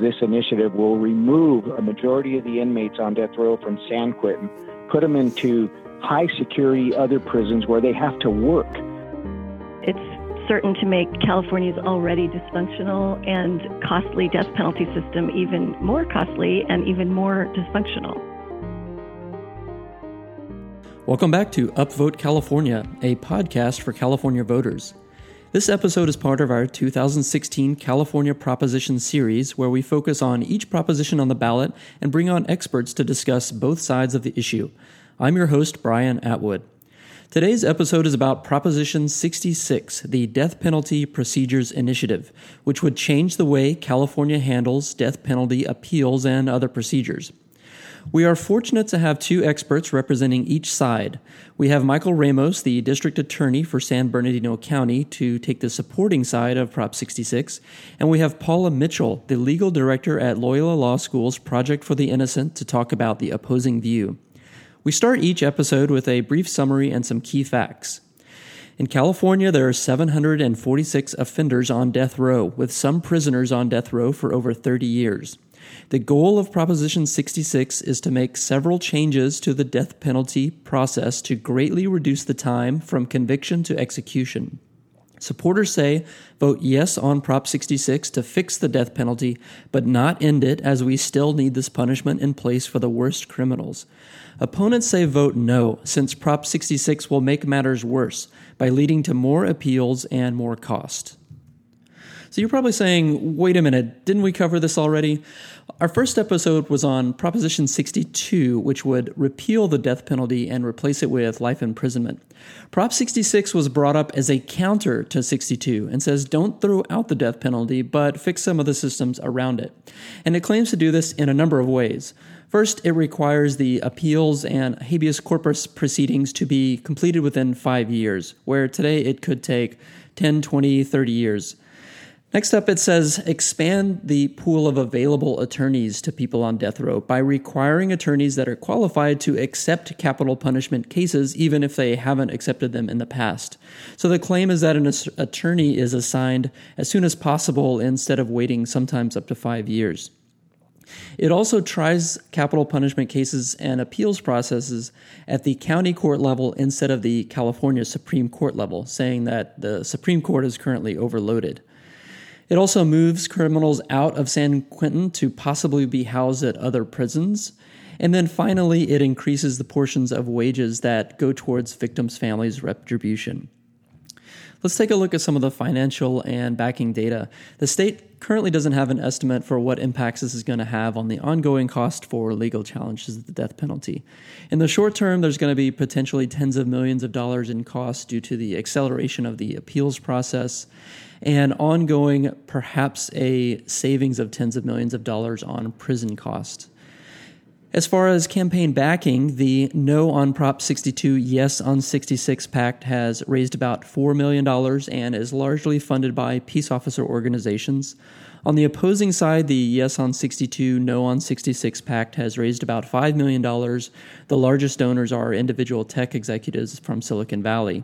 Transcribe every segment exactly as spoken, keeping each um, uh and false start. This initiative will remove a majority of the inmates on death row from San Quentin, put them into high security other prisons where they have to work. It's certain to make California's already dysfunctional and costly death penalty system even more costly and even more dysfunctional. Welcome back to Upvote California, a podcast for California voters. This episode is part of our two thousand sixteen California Proposition series, where we focus on each proposition on the ballot and bring on experts to discuss both sides of the issue. I'm your host, Brian Atwood. Today's episode is about Proposition sixty-six, the Death Penalty Procedures Initiative, which would change the way California handles death penalty appeals and other procedures. We are fortunate to have two experts representing each side. We have Michael Ramos, the district attorney for San Bernardino County, to take the supporting side of Prop sixty-six, and we have Paula Mitchell, the legal director at Loyola Law School's Project for the Innocent, to talk about the opposing view. We start each episode with a brief summary and some key facts. In California, there are seven hundred forty-six offenders on death row, with some prisoners on death row for over thirty years. The goal of Proposition sixty-six is to make several changes to the death penalty process to greatly reduce the time from conviction to execution. Supporters say vote yes on Prop sixty-six to fix the death penalty, but not end it, as we still need this punishment in place for the worst criminals. Opponents say vote no, since Prop sixty-six will make matters worse by leading to more appeals and more cost. So you're probably saying, wait a minute, didn't we cover this already? Our first episode was on Proposition sixty-two, which would repeal the death penalty and replace it with life imprisonment. Prop sixty-six was brought up as a counter to sixty-two and says don't throw out the death penalty, but fix some of the systems around it. And it claims to do this in a number of ways. First, it requires the appeals and habeas corpus proceedings to be completed within five years, where today it could take ten, twenty, thirty years. Next up, it says expand the pool of available attorneys to people on death row by requiring attorneys that are qualified to accept capital punishment cases, even if they haven't accepted them in the past. So the claim is that an attorney is assigned as soon as possible instead of waiting sometimes up to five years. It also tries capital punishment cases and appeals processes at the county court level instead of the California Supreme Court level, saying that the Supreme Court is currently overloaded. It also moves criminals out of San Quentin to possibly be housed at other prisons. And then finally, it increases the portions of wages that go towards victims' families' retribution. Let's take a look at some of the financial and backing data. The state currently doesn't have an estimate for what impacts this is going to have on the ongoing cost for legal challenges to the death penalty. In the short term, there's going to be potentially tens of millions of dollars in costs due to the acceleration of the appeals process, and ongoing, perhaps a savings of tens of millions of dollars on prison costs. As far as campaign backing, the no on Prop sixty-two, yes on sixty-six pact has raised about four million dollars and is largely funded by peace officer organizations. On the opposing side, the yes on sixty-two, no on sixty-six pact has raised about five million dollars. The largest donors are individual tech executives from Silicon Valley.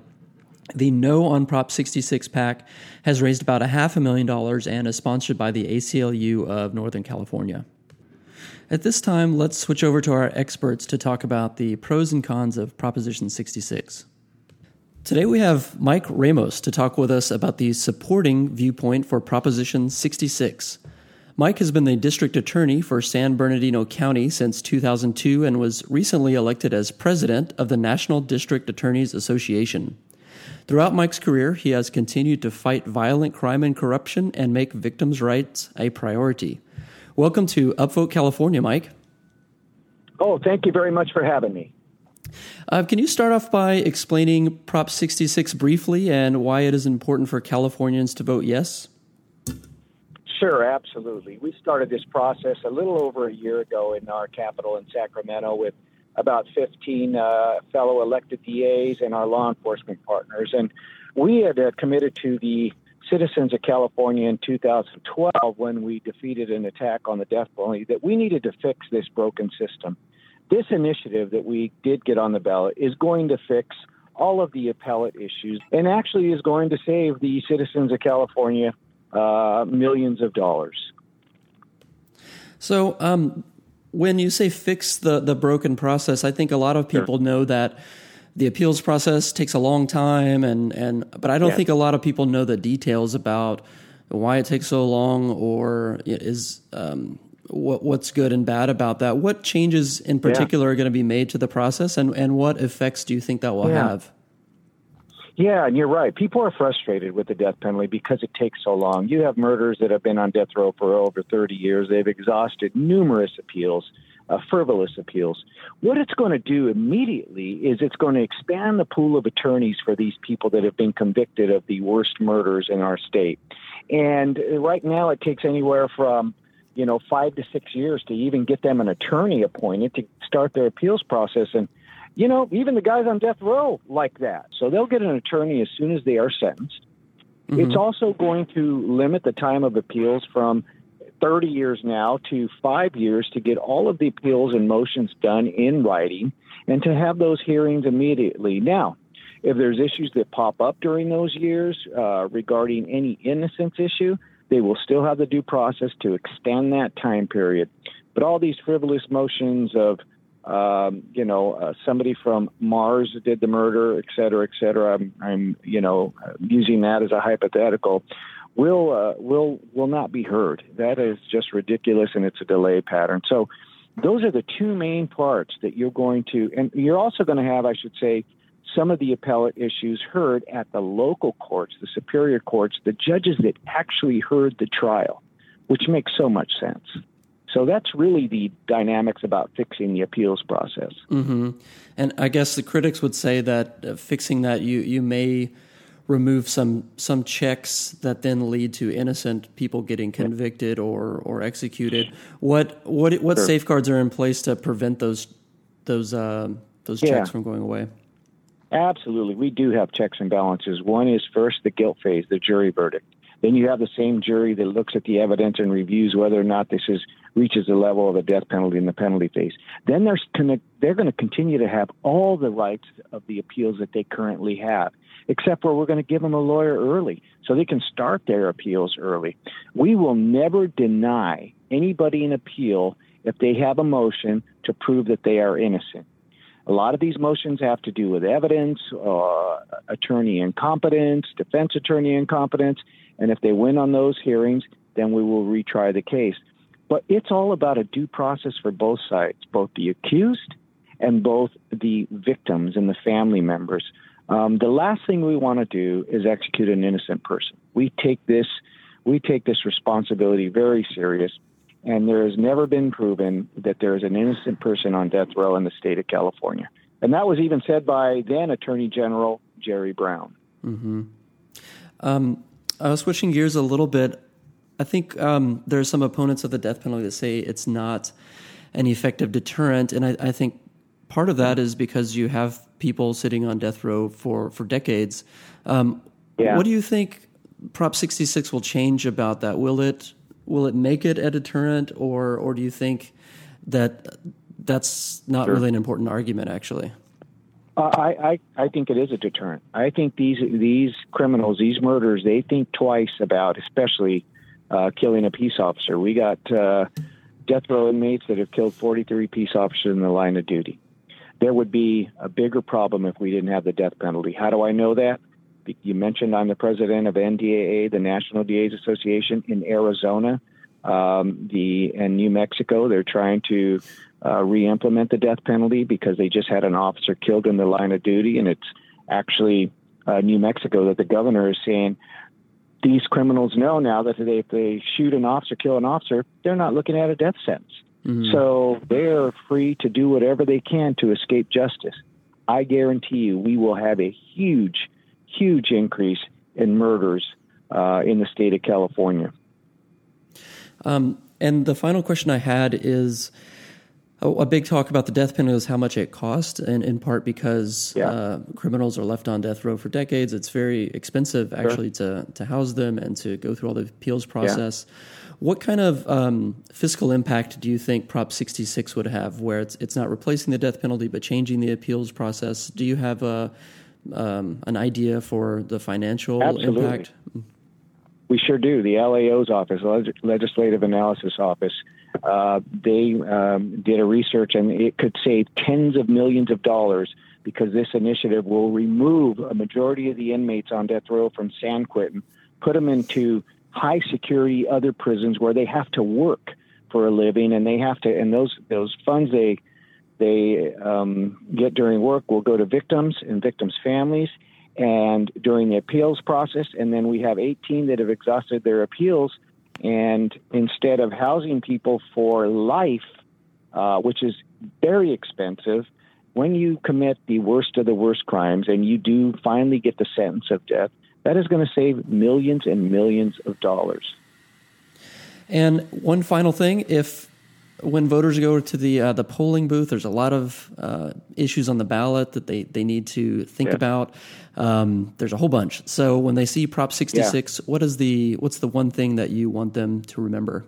The no on Prop sixty-six pact has raised about a half a million dollars and is sponsored by the A C L U of Northern California. At this time, let's switch over to our experts to talk about the pros and cons of Proposition sixty-six. Today we have Mike Ramos to talk with us about the supporting viewpoint for Proposition sixty-six. Mike has been the district attorney for San Bernardino County since two thousand two and was recently elected as president of the National District Attorneys Association. Throughout Mike's career, he has continued to fight violent crime and corruption and make victims' rights a priority. Welcome to Upvote California, Mike. Oh, thank you very much for having me. Uh, can you start off by explaining Prop sixty-six briefly and why it is important for Californians to vote yes? Sure, absolutely. We started this process a little over a year ago in our capital in Sacramento with about fifteen uh, fellow elected D As and our law enforcement partners. And we had uh, committed to the citizens of California in two thousand twelve when we defeated an attack on the death penalty that we needed to fix this broken system. This initiative that we did get on the ballot is going to fix all of the appellate issues and actually is going to save the citizens of California uh, millions of dollars. So um, when you say fix the, the broken process, I think a lot of people sure. know that the appeals process takes a long time, and, and but I don't yeah. think a lot of people know the details about why it takes so long, or is um, what, what's good and bad about that. What changes in particular yeah. are going to be made to the process, and, and what effects do you think that will yeah. have? Yeah, and you're right. People are frustrated with the death penalty because it takes so long. You have murderers that have been on death row for over thirty years. They've exhausted numerous appeals, uh, frivolous appeals. What it's going to do immediately is it's going to expand the pool of attorneys for these people that have been convicted of the worst murders in our state. And right now it takes anywhere from, you know, five to six years to even get them an attorney appointed to start their appeals process. And you know, even the guys on death row like that. So they'll get an attorney as soon as they are sentenced. Mm-hmm. It's also going to limit the time of appeals from thirty years now to five years to get all of the appeals and motions done in writing and to have those hearings immediately. Now, if there's issues that pop up during those years uh, regarding any innocence issue, they will still have the due process to extend that time period. But all these frivolous motions of Um, you know, uh, somebody from Mars did the murder, et cetera, et cetera. I'm, I'm you know, using that as a hypothetical. Will uh, will will not be heard. That is just ridiculous, and it's a delay pattern. So, those are the two main parts that you're going to, and you're also going to have, I should say, some of the appellate issues heard at the local courts, the superior courts, the judges that actually heard the trial, which makes so much sense. So that's really the dynamics about fixing the appeals process. Mm-hmm. And I guess the critics would say that uh, fixing that, you, you may remove some some checks that then lead to innocent people getting convicted or, or executed. What what what sure. safeguards are in place to prevent those those uh, those yeah. checks from going away? Absolutely, we do have checks and balances. One is first the guilt phase, the jury verdict. Then you have the same jury that looks at the evidence and reviews whether or not this is reaches the level of a death penalty in the penalty phase. Then there's gonna, they're going to continue to have all the rights of the appeals that they currently have, except for we're going to give them a lawyer early so they can start their appeals early. We will never deny anybody an appeal if they have a motion to prove that they are innocent. A lot of these motions have to do with evidence, uh, attorney incompetence, defense attorney incompetence, and if they win on those hearings, then we will retry the case. But it's all about a due process for both sides, both the accused and both the victims and the family members. Um, the last thing we want to do is execute an innocent person. We take this, we take this responsibility very serious, and there has never been proven that there is an innocent person on death row in the state of California. And that was even said by then Attorney General Jerry Brown. Mm-hmm. Um, uh, switching gears a little bit, I think um, there are some opponents of the death penalty that say it's not an effective deterrent, and I, I think part of that is because you have people sitting on death row for, for decades. Um, yeah. What do you think Prop sixty-six will change about that? Will it will it make it a deterrent, or or do you think that that's not sure. really an important argument, actually? Uh, I, I, I think it is a deterrent. I think these these criminals, these murderers, they think twice about, especially Uh, killing a peace officer. We got uh, death row inmates that have killed forty-three peace officers in the line of duty. There would be a bigger problem if we didn't have the death penalty. How do I know that? You mentioned I'm the president of N D A A, the National D A's Association in Arizona, um, the and New Mexico. They're trying to uh, re-implement the death penalty because they just had an officer killed in the line of duty, and it's actually uh, New Mexico that the governor is saying, these criminals know now that if they shoot an officer, kill an officer, they're not looking at a death sentence. Mm-hmm. So they're free to do whatever they can to escape justice. I guarantee you we will have a huge, huge increase in murders uh, in the state of California. Um, and the final question I had is, a big talk about the death penalty is how much it costs, and in part because yeah. uh, criminals are left on death row for decades. It's very expensive, actually, sure. to, to house them and to go through all the appeals process. Yeah. What kind of um, fiscal impact do you think Prop sixty-six would have, where it's it's not replacing the death penalty but changing the appeals process? Do you have a um, an idea for the financial Absolutely. Impact? We sure do. The L A O's office, Leg- Legislative Analysis Office, uh, they um, did a research, and it could save tens of millions of dollars because this initiative will remove a majority of the inmates on death row from San Quentin, put them into high security other prisons where they have to work for a living, and they have to, and those those funds they they um, get during work will go to victims and victims' families, and during the appeals process. And then we have eighteen that have exhausted their appeals, and instead of housing people for life, uh, which is very expensive, when you commit the worst of the worst crimes and you do finally get the sentence of death, that is going to save millions and millions of dollars. And one final thing, if when voters go to the uh, the polling booth, there's a lot of uh, issues on the ballot that they, they need to think yeah. about. Um, there's a whole bunch. So when they see Prop sixty-six, yeah. what is the what's the one thing that you want them to remember?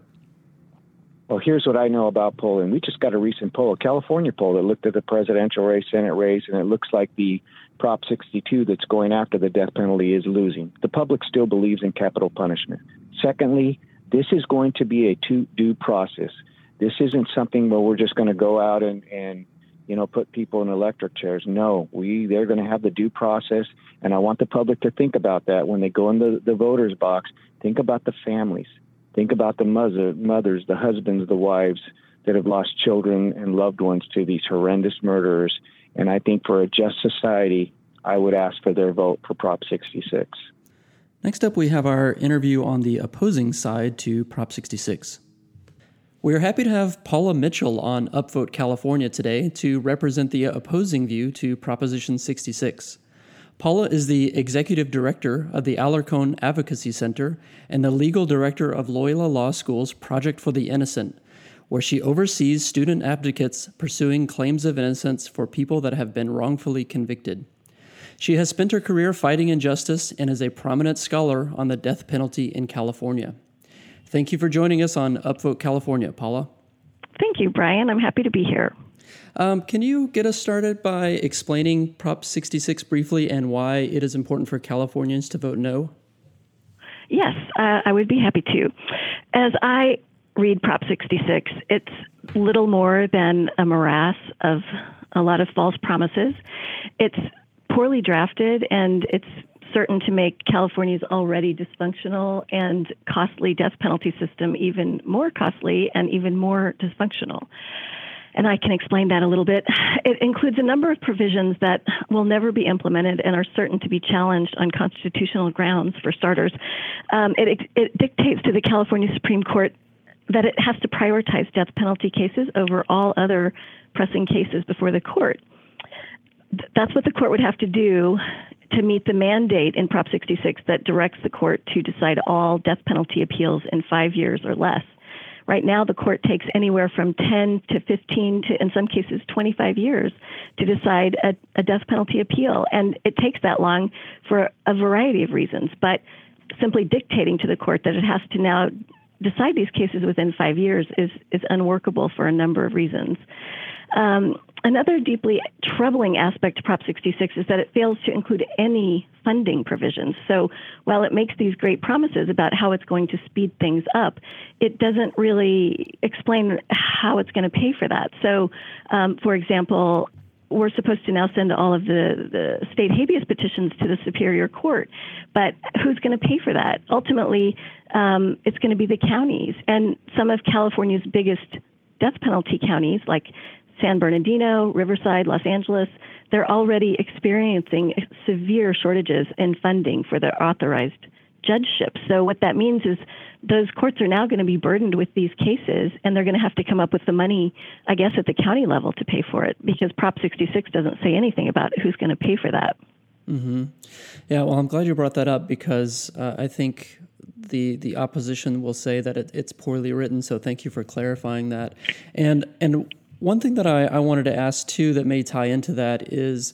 Well, here's what I know about polling. We just got a recent poll, a California poll, that looked at the presidential race, Senate race, and it looks like the Prop sixty-two that's going after the death penalty is losing. The public still believes in capital punishment. Secondly, this is going to be a two, due process. This isn't something where we're just going to go out and, and, you know, put people in electric chairs. No, we they're going to have the due process, and I want the public to think about that when they go in the, the voter's box. Think about the families. Think about the mother, mothers, the husbands, the wives that have lost children and loved ones to these horrendous murderers. And I think for a just society, I would ask for their vote for Prop sixty-six. Next up, we have our interview on the opposing side to Prop sixty-six. We are happy to have Paula Mitchell on Upvote California today to represent the opposing view to Proposition sixty-six. Paula is the Executive Director of the Alarcón Advocacy Center and the Legal Director of Loyola Law School's Project for the Innocent, where she oversees student advocates pursuing claims of innocence for people that have been wrongfully convicted. She has spent her career fighting injustice and is a prominent scholar on the death penalty in California. Thank you for joining us on Upvote California, Paula. Thank you, Brian. I'm happy to be here. Um, can you get us started by explaining Prop sixty-six briefly and why it is important for Californians to vote no? Yes, uh, I would be happy to. As I read Prop sixty-six, it's little more than a morass of a lot of false promises. It's poorly drafted, and it's certain to make California's already dysfunctional and costly death penalty system even more costly and even more dysfunctional. And I can explain that a little bit. It includes a number of provisions that will never be implemented and are certain to be challenged on constitutional grounds, for starters. Um, it, it dictates to the California Supreme Court that it has to prioritize death penalty cases over all other pressing cases before the court. That's what the court would have to do to meet the mandate in Prop sixty-six that directs the court to decide all death penalty appeals in five years or less. Right now, the court takes anywhere from ten to fifteen to, in some cases, twenty-five years to decide a, a death penalty appeal. And it takes that long for a variety of reasons, but simply dictating to the court that it has to now decide these cases within five years is, is unworkable for a number of reasons. Um, Another deeply troubling aspect to Prop sixty-six is that it fails to include any funding provisions. So while it makes these great promises about how it's going to speed things up, it doesn't really explain how it's going to pay for that. So, um, for example, we're supposed to now send all of the, the state habeas petitions to the Superior Court, but who's going to pay for that? Ultimately, um, it's going to be the counties. And some of California's biggest death penalty counties, like San Bernardino, Riverside, Los Angeles, they're already experiencing severe shortages in funding for their authorized judgeships. So what that means is those courts are now going to be burdened with these cases, and they're going to have to come up with the money, I guess, at the county level to pay for it, because Prop sixty-six doesn't say anything about who's going to pay for that. Mm-hmm. Yeah, well, I'm glad you brought that up, because uh, I think the the opposition will say that it, it's poorly written, so thank you for clarifying that. And and one thing that I, I wanted to ask, too, that may tie into that is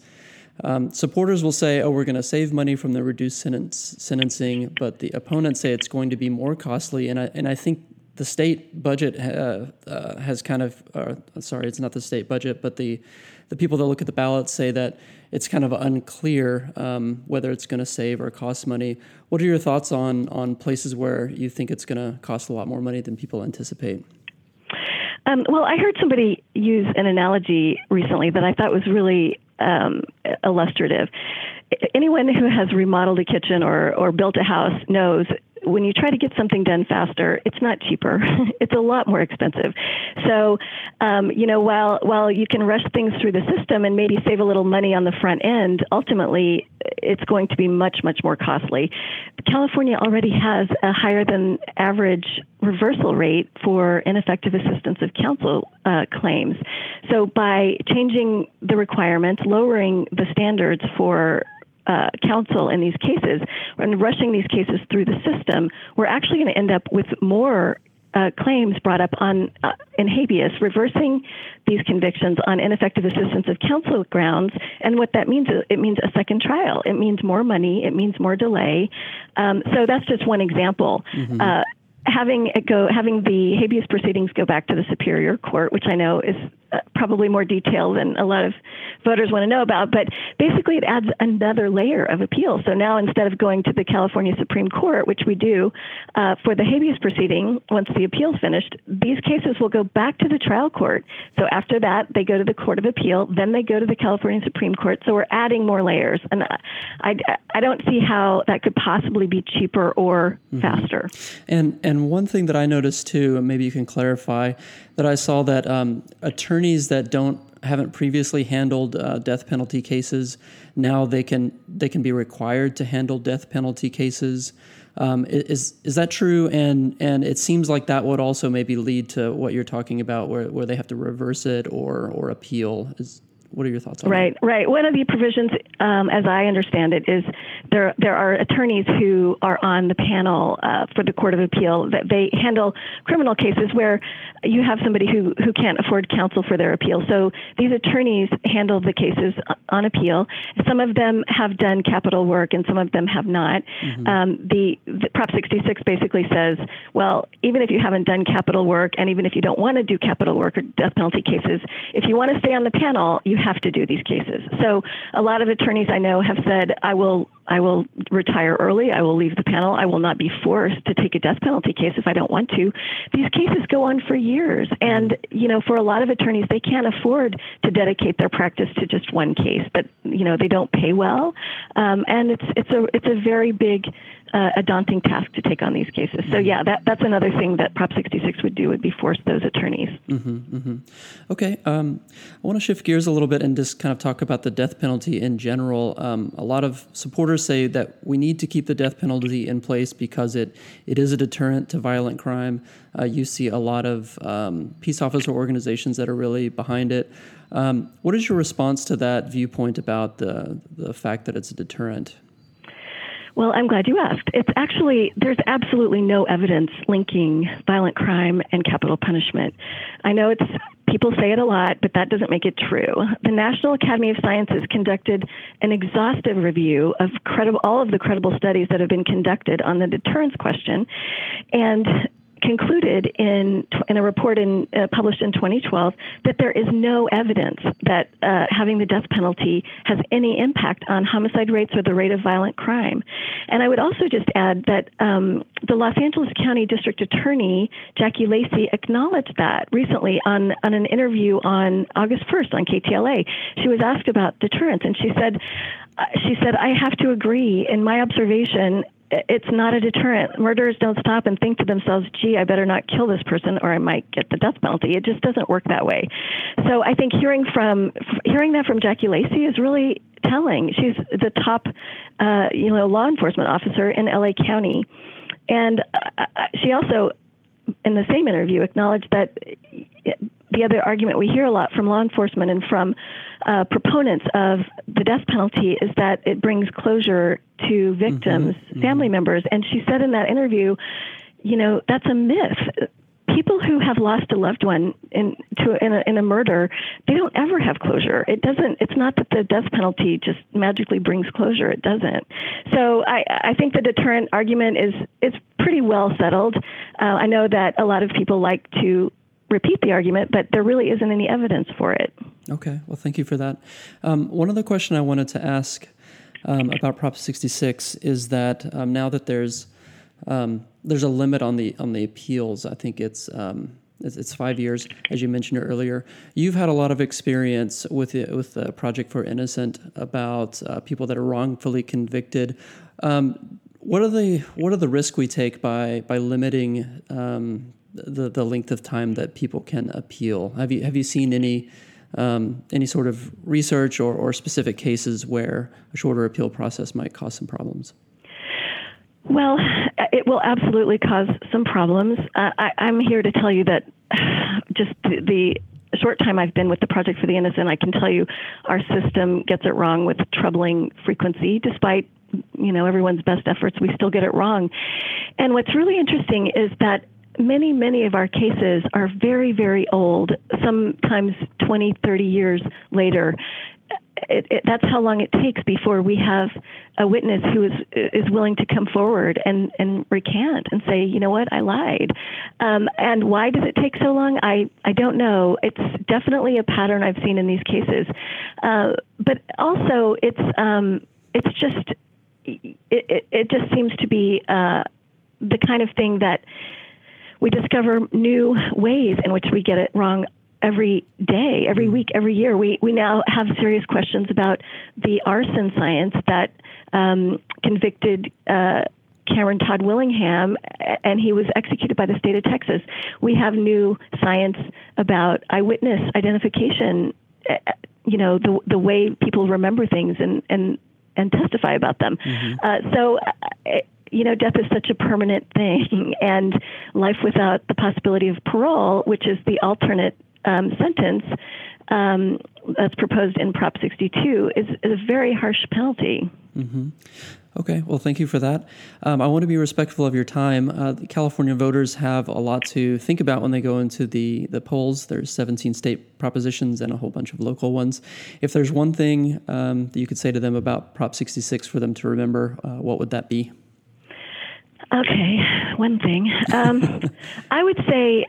um, supporters will say, oh, we're going to save money from the reduced sentence sentencing, but the opponents say it's going to be more costly. And I and I think the state budget uh, uh, has kind of, uh, sorry, it's not the state budget, but the, the people that look at the ballot say that it's kind of unclear um, whether it's going to save or cost money. What are your thoughts on on places where you think it's going to cost a lot more money than people anticipate? Um, well, I heard somebody use an analogy recently that I thought was really um, illustrative. Anyone who has remodeled a kitchen or, or built a house knows when you try to get something done faster, it's not cheaper. It's a lot more expensive. So, um, you know, while while you can rush things through the system and maybe save a little money on the front end, ultimately it's going to be much, much more costly. California already has a higher than average reversal rate for ineffective assistance of counsel uh, claims. So by changing the requirements, lowering the standards for Uh, counsel in these cases and rushing these cases through the system, we're actually going to end up with more uh, claims brought up on uh, in habeas, reversing these convictions on ineffective assistance of counsel grounds. And what that means is it means a second trial. It means more money. It means more delay. Um, so that's just one example. Mm-hmm. Uh, Having it go, having the habeas proceedings go back to the Superior Court, which I know is uh, probably more detailed than a lot of voters want to know about, but basically it adds another layer of appeal. So now instead of going to the California Supreme Court, which we do uh, for the habeas proceeding, once the appeal's finished, these cases will go back to the trial court. So after that, they go to the Court of Appeal, then they go to the California Supreme Court. So we're adding more layers, and I, I, I don't see how that could possibly be cheaper or mm-hmm. faster. And, and And one thing that I noticed too, and maybe you can clarify, that I saw that um, attorneys that don't haven't previously handled uh, death penalty cases, now they can they can be required to handle death penalty cases. Um, is is that true? And and it seems like that would also maybe lead to what you're talking about, where where they have to reverse it or or appeal. Is, What are your thoughts on right, that? Right, right. One of the provisions, um, as I understand it, is there there are attorneys who are on the panel uh, for the Court of Appeal that they handle criminal cases where you have somebody who, who can't afford counsel for their appeal. So these attorneys handle the cases on appeal. Some of them have done capital work and some of them have not. Mm-hmm. Um, the, the Prop sixty-six basically says, well, even if you haven't done capital work and even if you don't want to do capital work or death penalty cases, if you want to stay on the panel, you have to do these cases. So a lot of attorneys I know have said, I will I will retire early, I will leave the panel, I will not be forced to take a death penalty case if I don't want to. These cases go on for years. And, you know, for a lot of attorneys, they can't afford to dedicate their practice to just one case, but, you know, they don't pay well. Um, and it's it's a it's a very big, uh, a daunting task to take on these cases. So, yeah, that, that's another thing that Prop sixty-six would do, would be force those attorneys. Mm-hmm, mm-hmm. Okay. Um, I want to shift gears a little bit and just kind of talk about the death penalty in general. Um, a lot of supporters say that we need to keep the death penalty in place because it, it is a deterrent to violent crime. Uh, you see a lot of um, peace officer organizations that are really behind it. Um, what is your response to that viewpoint about the the fact that it's a deterrent? Well, I'm glad you asked. It's actually, there's absolutely no evidence linking violent crime and capital punishment. I know it's people say it a lot, but that doesn't make it true. The National Academy of Sciences conducted an exhaustive review of credible, all of the credible studies that have been conducted on the deterrence question, and concluded in in a report in uh, published in twenty twelve that there is no evidence that uh, having the death penalty has any impact on homicide rates or the rate of violent crime. And I would also just add that um, the Los Angeles County District Attorney, Jackie Lacey, acknowledged that recently on, on an interview on August first on K T L A. She was asked about deterrence, and she said, uh, she said, I have to agree, in my observation, it's not a deterrent. Murderers don't stop and think to themselves, gee, I better not kill this person or I might get the death penalty. It just doesn't work that way. So I think hearing from hearing that from Jackie Lacey is really telling. She's the top uh, you know, law enforcement officer in L A County. And uh, she also, in the same interview, acknowledged that the other argument we hear a lot from law enforcement and from uh, proponents of the death penalty is that it brings closure to victims, mm-hmm, family mm-hmm. members. And she said in that interview, you know, that's a myth. people who have lost a loved one in to in a, in a murder, they don't ever have closure. It doesn't. It's not that the death penalty just magically brings closure. It doesn't. So I, I think the deterrent argument is is pretty well settled. Uh, I know that a lot of people like to repeat the argument, but there really isn't any evidence for it. Okay. Well, thank you for that. Um, one other question I wanted to ask um, about Prop sixty-six is that um, now that there's Um, there's a limit on the on the appeals. I think it's, um, it's it's five years, as you mentioned earlier. You've had a lot of experience with the, with the Project for Innocent about uh, people that are wrongfully convicted. Um, what are the what are the risks we take by by limiting um, the the length of time that people can appeal? Have you have you seen any um, any sort of research or, or specific cases where a shorter appeal process might cause some problems? Well, it will absolutely cause some problems. Uh, I, I'm here to tell you that just the, the short time I've been with the Project for the Innocent, I can tell you our system gets it wrong with troubling frequency. Despite, you know, everyone's best efforts, we still get it wrong. And what's really interesting is that many, many of our cases are very, very old, sometimes twenty, thirty years later. It, it, that's how long it takes before we have a witness who is is willing to come forward and, and recant and say, you know what, I lied. Um, and why does it take so long? I, I don't know. It's definitely a pattern I've seen in these cases. Uh, but also, it's um, it's just it, it, it just seems to be uh, the kind of thing that we discover new ways in which we get it wrong every day, every week, every year. We we now have serious questions about the arson science that um, convicted uh, Cameron Todd Willingham, and he was executed by the state of Texas. We have new science about eyewitness identification, you know, the the way people remember things and, and, and testify about them. Mm-hmm. Uh, so... It, You know, death is such a permanent thing, and life without the possibility of parole, which is the alternate um, sentence um, that's proposed in Prop sixty-two, is, is a very harsh penalty. Mm-hmm. Okay. Well, thank you for that. Um, I want to be respectful of your time. Uh, the California voters have a lot to think about when they go into the, the polls. There's seventeen state propositions and a whole bunch of local ones. If there's one thing um, that you could say to them about Prop sixty-six for them to remember, uh, what would that be? Okay, one thing. Um, I would say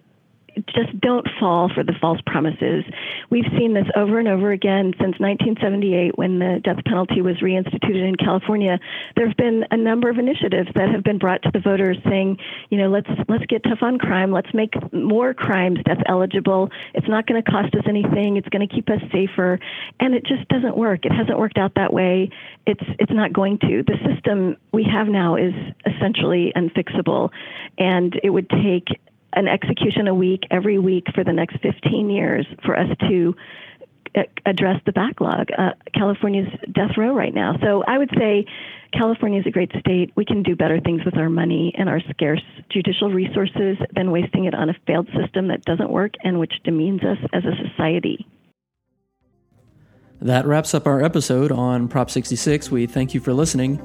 just don't fall for the false promises. We've seen this over and over again since nineteen seventy-eight when the death penalty was reinstituted in California. There have been a number of initiatives that have been brought to the voters saying, you know, let's let's get tough on crime. Let's make more crimes death eligible. It's not going to cost us anything. It's going to keep us safer. And it just doesn't work. It hasn't worked out that way. It's it's not going to. The system we have now is essentially unfixable, and it would take an execution a week, every week for the next fifteen years for us to address the backlog, uh, California's death row right now. So I would say California is a great state. We can do better things with our money and our scarce judicial resources than wasting it on a failed system that doesn't work and which demeans us as a society. That wraps up our episode on Prop sixty-six. We thank you for listening.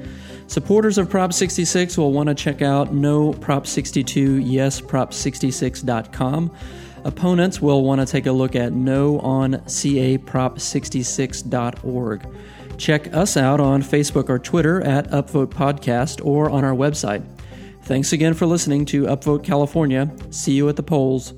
Supporters of Prop sixty-six will want to check out No Prop sixty-two, Yes Prop sixty-six dot com. Opponents will want to take a look at No on C A Prop sixty-six dot org. Check us out on Facebook or Twitter at Upvote Podcast or on our website. Thanks again for listening to Upvote California. See you at the polls.